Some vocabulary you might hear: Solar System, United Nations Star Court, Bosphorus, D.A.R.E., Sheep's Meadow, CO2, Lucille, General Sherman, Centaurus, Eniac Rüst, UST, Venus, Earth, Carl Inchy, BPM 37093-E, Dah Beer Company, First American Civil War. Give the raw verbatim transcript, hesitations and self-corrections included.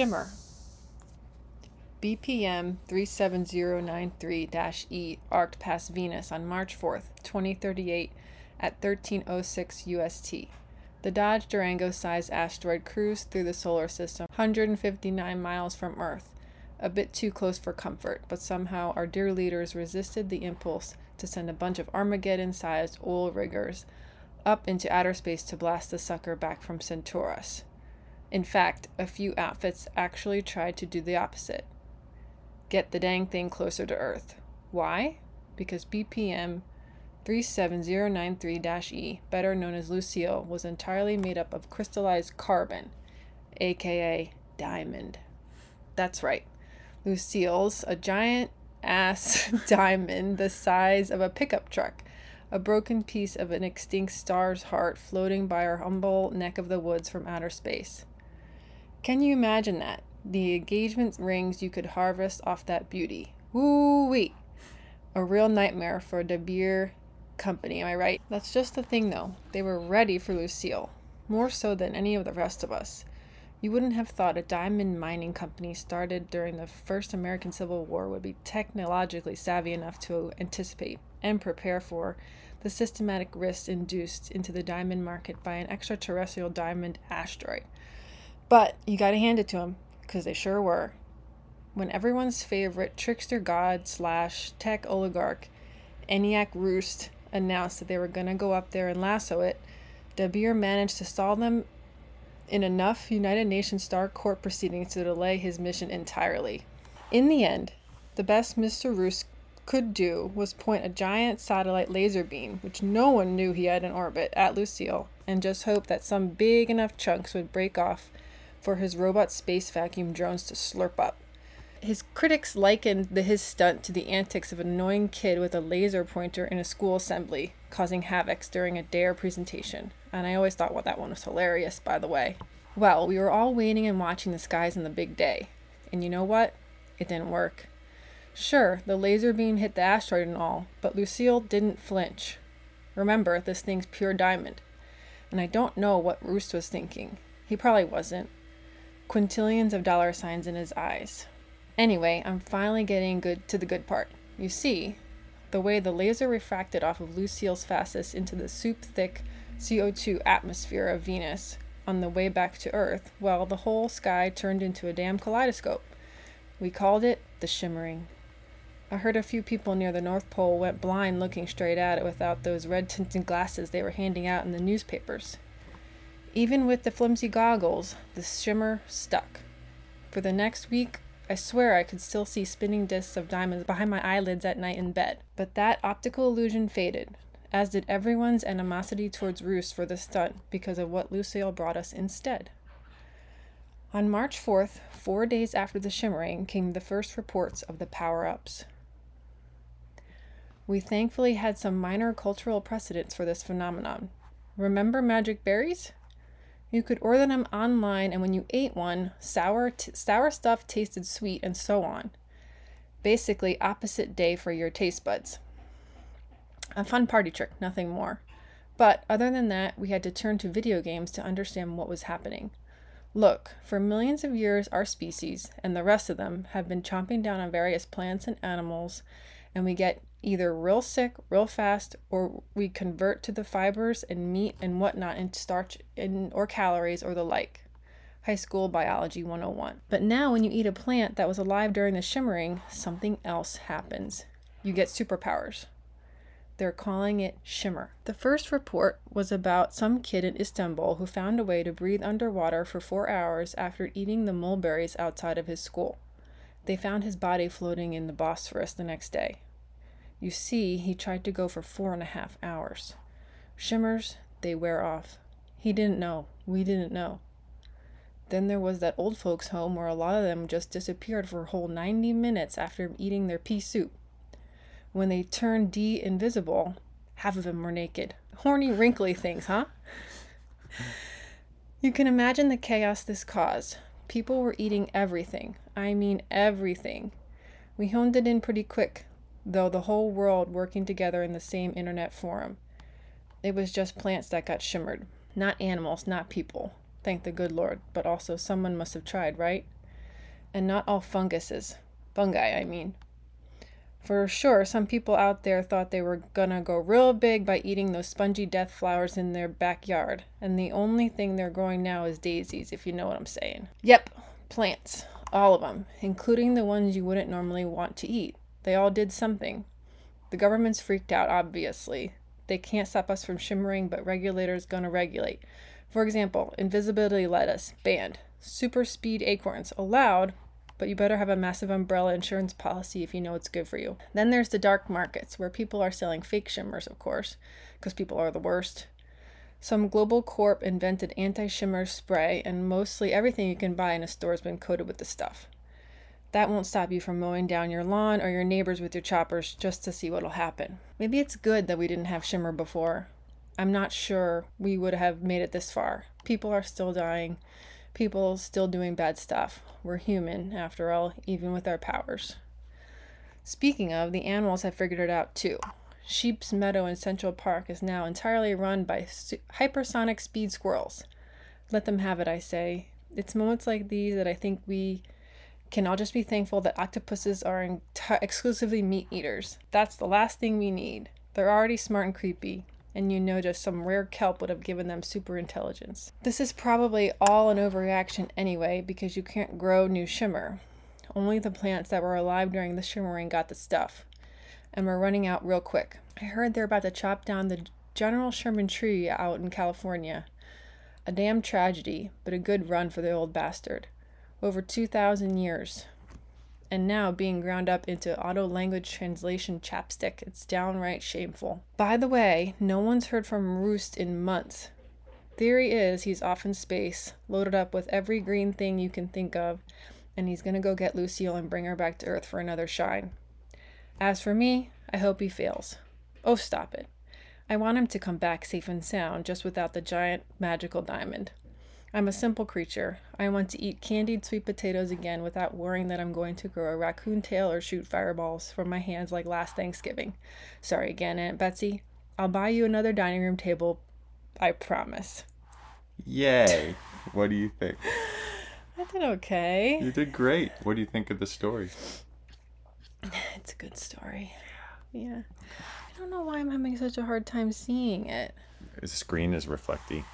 shimmer. B P M three seven zero nine three dash E arced past Venus on March fourth, twenty thirty-eight at thirteen oh six U S T. The Dodge Durango-sized asteroid cruised through the solar system one hundred fifty-nine miles from Earth, a bit too close for comfort, but somehow our dear leaders resisted the impulse to send a bunch of Armageddon-sized oil riggers up into outer space to blast the sucker back from Centaurus. In fact, a few outfits actually tried to do the opposite. Get the dang thing closer to Earth. Why? Because B P M three seven zero nine three dash E, better known as Lucille, was entirely made up of crystallized carbon, aka diamond. That's right. Lucille's a giant ass diamond the size of a pickup truck, a broken piece of an extinct star's heart floating by our humble neck of the woods from outer space. Can you imagine that? The engagement rings you could harvest off that beauty. Woo-wee! A real nightmare for Dah Beer Company, am I right? That's just the thing, though. They were ready for Lucille, more so than any of the rest of us. You wouldn't have thought a diamond mining company started during the first American Civil War would be technologically savvy enough to anticipate and prepare for the systematic risks induced into the diamond market by an extraterrestrial diamond asteroid. But you gotta hand it to them, because they sure were. When everyone's favorite trickster god slash tech oligarch, Eniac Rüst, announced that they were gonna go up there and lasso it, Dah Beer managed to stall them in enough United Nations Star Court proceedings to delay his mission entirely. In the end, the best Mister Rüst could do was point a giant satellite laser beam, which no one knew he had in orbit, at Lucille, and just hope that some big enough chunks would break off for his robot space vacuum drones to slurp up. His critics likened the, his stunt to the antics of an annoying kid with a laser pointer in a school assembly, causing havoc during a D A R E presentation. And I always thought, well, that one was hilarious, by the way. Well, we were all waiting and watching the skies on the big day. And you know what? It didn't work. Sure, the laser beam hit the asteroid and all, but Lucille didn't flinch. Remember, this thing's pure diamond. And I don't know what Rüst was thinking. He probably wasn't. Quintillions of dollar signs in his eyes. Anyway, I'm finally getting good to the good part. You see, the way the laser refracted off of Lucille's fastest into the soup-thick C O two atmosphere of Venus on the way back to Earth, well, the whole sky turned into a damn kaleidoscope. We called it the shimmering. I heard a few people near the North Pole went blind looking straight at it without those red-tinted glasses they were handing out in the newspapers. Even with the flimsy goggles, the shimmer stuck. For the next week, I swear I could still see spinning discs of diamonds behind my eyelids at night in bed. But that optical illusion faded, as did everyone's animosity towards Rüst for the stunt because of what Lucille brought us instead. On March fourth, four days after the shimmering, came the first reports of the power-ups. We thankfully had some minor cultural precedents for this phenomenon. Remember magic berries? You could order them online, and when you ate one, sour t- sour stuff tasted sweet, and so on. Basically, opposite day for your taste buds. A fun party trick, nothing more. But other than that, we had to turn to video games to understand what was happening. Look, for millions of years, our species, and the rest of them, have been chomping down on various plants and animals, and we get either real sick, real fast, or we convert to the fibers and meat and whatnot and starch and or calories or the like. High school biology one oh one. But now when you eat a plant that was alive during the shimmering, something else happens. You get superpowers. They're calling it shimmer. The first report was about some kid in Istanbul who found a way to breathe underwater for four hours after eating the mulberries outside of his school. They found his body floating in the Bosphorus the next day. You see, he tried to go for four and a half hours. Shimmers, they wear off. He didn't know. We didn't know. Then there was that old folks' home where a lot of them just disappeared for a whole ninety minutes after eating their pea soup. When they turned D invisible, half of them were naked. Horny, wrinkly things, huh? You can imagine the chaos this caused. People were eating everything. I mean everything. We honed it in pretty quick, though the whole world working together in the same internet forum. It was just plants that got shimmered. Not animals, not people. Thank the good Lord, but also someone must have tried, right? and not all funguses. Fungi, I mean. For sure, some people out there thought they were gonna go real big by eating those spongy death flowers in their backyard, and the only thing they're growing now is daisies, if you know what I'm saying. Yep, plants. All of them, including the ones you wouldn't normally want to eat. They all did something. The government's freaked out, obviously. They can't stop us from shimmering, but regulators gonna regulate. For example, invisibility lettuce, banned. Super speed acorns, allowed, but you better have a massive umbrella insurance policy if you know it's good for you. Then there's the dark markets, where people are selling fake shimmers, of course, because people are the worst. Some global corp invented anti-shimmer spray, and mostly everything you can buy in a store has been coated with the stuff. That won't stop you from mowing down your lawn or your neighbors with your choppers just to see what'll happen. Maybe it's good that we didn't have shimmer before. I'm not sure we would have made it this far. People are still dying. People still doing bad stuff. We're human, after all, even with our powers. Speaking of, the animals have figured it out too. Sheep's Meadow in Central Park is now entirely run by su- hypersonic speed squirrels. Let them have it, I say. It's moments like these that I think we can all just be thankful that octopuses are in- t- exclusively meat eaters. That's the last thing we need. They're already smart and creepy, and you know just some rare kelp would have given them super intelligence. This is probably all an overreaction anyway, because you can't grow new shimmer. Only the plants that were alive during the shimmering got the stuff. And we're running out real quick. I heard they're about to chop down the General Sherman tree out in California. A damn tragedy, but a good run for the old bastard. Over two thousand years. And now being ground up into auto-language translation chapstick, it's downright shameful. By the way, no one's heard from Roost in months. Theory is he's off in space, loaded up with every green thing you can think of, and he's gonna go get Lucille and bring her back to Earth for another shine. As for me, I hope he fails. Oh, stop it. I want him to come back safe and sound, just without the giant magical diamond. I'm a simple creature. I want to eat candied sweet potatoes again without worrying that I'm going to grow a raccoon tail or shoot fireballs from my hands like last Thanksgiving. Sorry again, Aunt Betsy. I'll buy you another dining room table. I promise. Yay. What do you think? I did okay. You did great. What do you think of the story? It's a good story. Yeah. I don't know why I'm having such a hard time seeing it. The screen is reflecty.